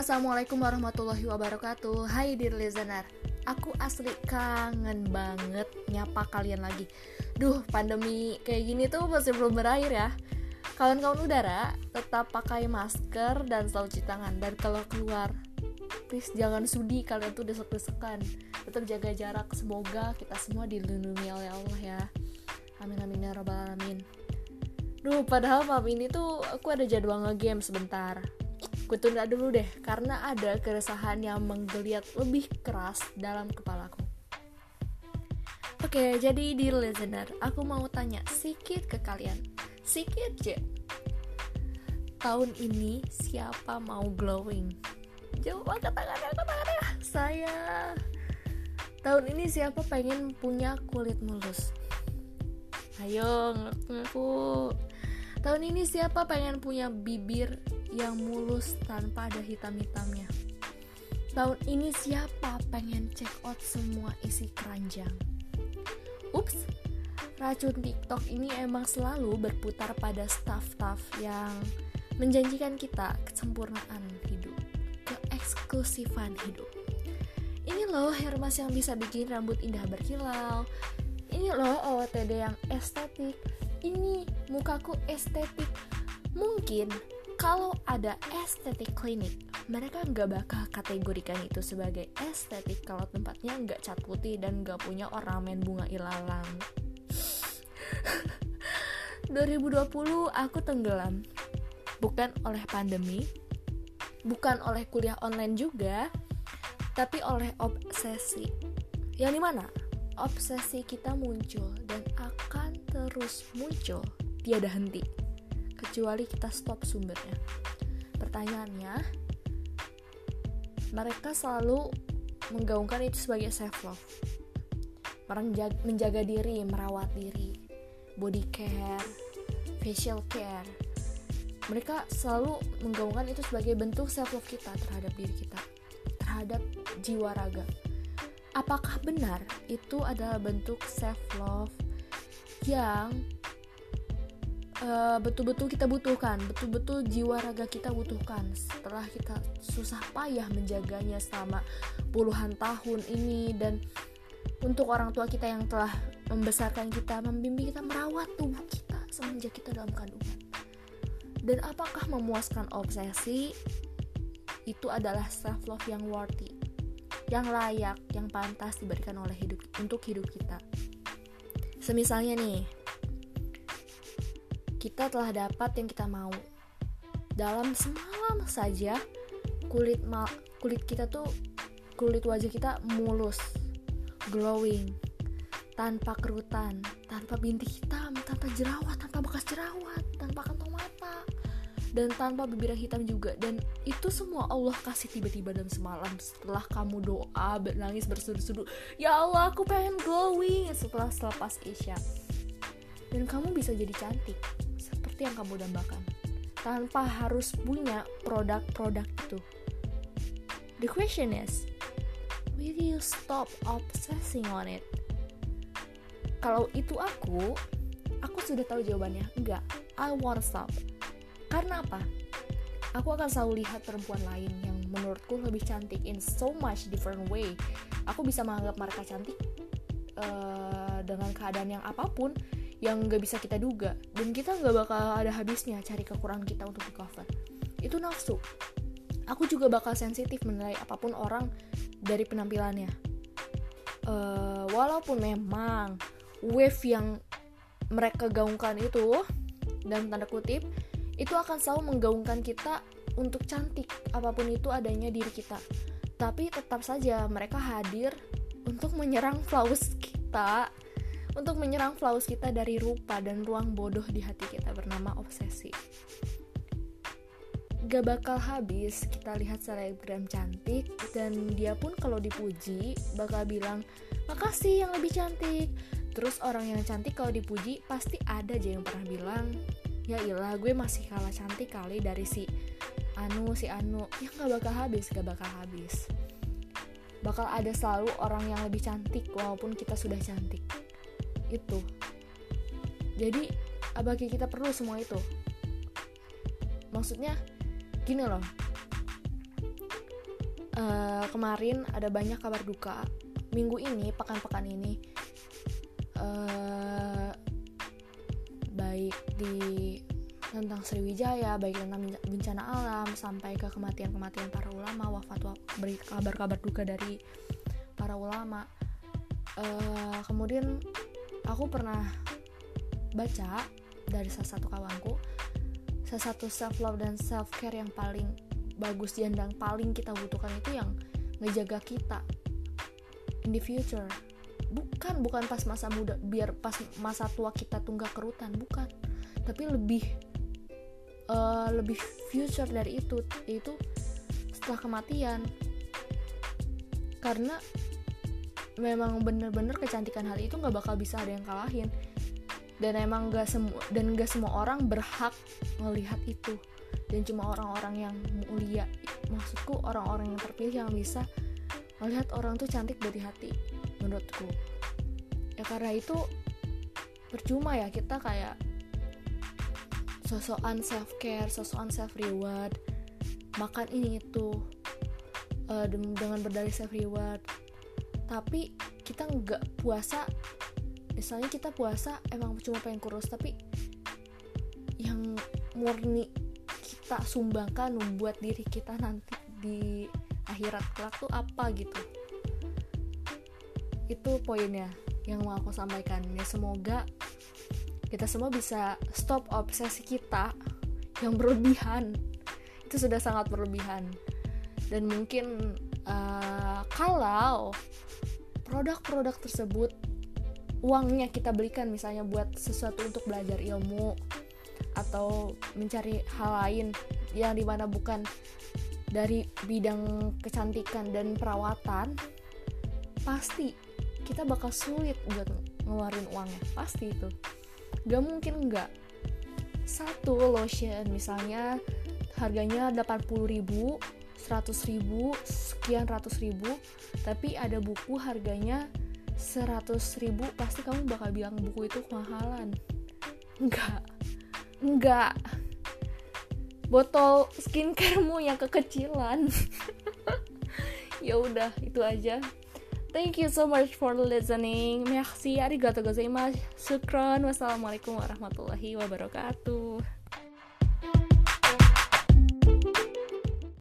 Assalamualaikum warahmatullahi wabarakatuh. Hai dear listener, aku asli kangen banget nyapa kalian lagi. Duh, pandemi kayak gini tuh masih belum berakhir ya. Kawan-kawan udara, tetap pakai masker dan selalu cuci tangan. Dan kalau keluar, please jangan sudi kalian tuh desek-desekan. Tetap jaga jarak, semoga kita semua dilindungi oleh Allah ya. Amin amin ya rabbal alamin. Duh, padahal malam ini tuh aku ada jadwal nge-game sebentar. Gue tunda dulu deh, karena ada keresahan yang menggeliat lebih keras dalam kepalaku. Oke, jadi dear listener, aku mau tanya sikit ke kalian. Sikit je. Tahun ini siapa mau glowing? Jawab kata-kata. Saya. Tahun ini siapa pengen punya kulit mulus? Ayo, ngaku. Tahun ini siapa pengen punya bibir yang mulus tanpa ada hitam-hitamnya? Tahun ini siapa pengen check out semua isi keranjang? Ups, racun TikTok ini emang selalu berputar pada staff-staff yang menjanjikan kita kesempurnaan hidup, keeksklusifan hidup. Ini loh hair mask yang bisa bikin rambut indah berkilau. Ini loh OOTD yang estetik. Ini mukaku estetik. Mungkin kalau ada estetik klinik, mereka nggak bakal kategorikan itu sebagai estetik kalau tempatnya nggak cat putih dan nggak punya ornamen bunga ilalang. 2020 aku tenggelam, bukan oleh pandemi, bukan oleh kuliah online juga, tapi oleh obsesi. Yang dimana obsesi kita muncul dan akan terus muncul, tiada henti kecuali kita stop sumbernya. Pertanyaannya, mereka selalu menggaungkan itu sebagai self-love. Menjaga diri, merawat diri, body care, facial care. Mereka selalu menggaungkan itu sebagai bentuk self-love kita terhadap diri kita, terhadap jiwa raga. Apakah benar itu adalah bentuk self-love yang betul-betul kita butuhkan, betul-betul jiwa raga kita butuhkan setelah kita susah payah menjaganya selama puluhan tahun ini, dan untuk orang tua kita yang telah membesarkan kita, membimbing kita, merawat tubuh kita semenjak kita dalam kandungan? Dan apakah memuaskan obsesi itu adalah self love yang worthy, yang layak, yang pantas diberikan oleh hidup, untuk hidup kita? Semisalnya nih, kita telah dapat yang kita mau. Dalam semalam saja kulit kita tuh, kulit wajah kita mulus, glowing, tanpa kerutan, tanpa bintik hitam, tanpa jerawat, tanpa bekas jerawat, tanpa kantong mata, dan tanpa bibir hitam juga. Dan itu semua Allah kasih tiba-tiba dalam semalam setelah kamu doa, nangis bersudu-sudu, "Ya Allah, aku pengen glowing setelah selepas Isya." Dan kamu bisa jadi cantik seperti yang kamu dambakan tanpa harus punya produk-produk itu. The question is, will you stop obsessing on it? Kalau itu aku sudah tahu jawabannya. Enggak, I won't stop. Karena apa? Aku akan selalu lihat perempuan lain yang menurutku lebih cantik in so much different way. Aku bisa menganggap mereka cantik dengan keadaan yang apapun, yang gak bisa kita duga, dan kita gak bakal ada habisnya cari kekurangan kita untuk di cover. Itu nafsu. Aku juga bakal sensitif menilai apapun orang dari penampilannya. Walaupun memang wave yang mereka gaungkan itu, dan tanda kutip, itu akan selalu menggaungkan kita untuk cantik, apapun itu adanya diri kita. Tapi tetap saja mereka hadir untuk menyerang flaws kita, untuk menyerang flaws kita dari rupa dan ruang bodoh di hati kita bernama obsesi. Gak bakal habis kita lihat selebgram cantik, dan dia pun kalau dipuji bakal bilang, "Makasih yang lebih cantik." Terus orang yang cantik kalau dipuji pasti ada aja yang pernah bilang, "Ya ilah, gue masih kalah cantik kali dari si Anu. Ya gak bakal habis. Bakal ada selalu orang yang lebih cantik walaupun kita sudah cantik itu. Jadi bagi kita perlu semua itu. Maksudnya gini loh, kemarin ada banyak kabar duka minggu ini, pekan-pekan ini, baik di tentang Sriwijaya, baik tentang bencana alam sampai ke kematian-kematian para ulama, kabar-kabar duka dari para ulama. Kemudian aku pernah baca dari salah satu kawanku, salah satu self love dan self care yang paling bagus dan paling kita butuhkan itu yang ngejaga kita in the future. Bukan pas masa muda, biar pas masa tua kita tunggak kerutan, bukan. Tapi lebih future dari itu, yaitu setelah kematian. Karena memang bener-bener kecantikan hati itu nggak bakal bisa ada yang kalahin, dan emang nggak semua orang berhak melihat itu, dan cuma orang-orang yang mulia, maksudku orang-orang yang terpilih yang bisa melihat orang tuh cantik dari hati, menurutku ya. Karena itu percuma ya kita kayak sosokan self care, sosokan self reward, makan ini itu dengan berdalih self reward, tapi kita nggak puasa. Misalnya kita puasa emang cuma pengen kurus, tapi yang murni kita sumbangkan buat diri kita nanti di akhirat kelak tuh apa gitu. Itu poinnya yang mau aku sampaikan. Ya, semoga kita semua bisa stop obsesi kita yang berlebihan. Itu sudah sangat berlebihan. Dan mungkin kalau produk-produk tersebut uangnya kita belikan, misalnya buat sesuatu untuk belajar ilmu atau mencari hal lain yang dimana bukan dari bidang kecantikan dan perawatan, pasti kita bakal sulit buat ngeluarin uangnya, pasti itu gak mungkin enggak. Satu lotion misalnya harganya 80.000, 100.000, sekian ratus ribu, tapi ada buku harganya 100.000, pasti kamu bakal bilang buku itu kemahalan. Enggak. Botol skincaremu yang kekecilan. Ya udah, itu aja. Thank you so much for listening. Merci, arigatou gozaimasu, shukran. Wassalamualaikum warahmatullahi wabarakatuh.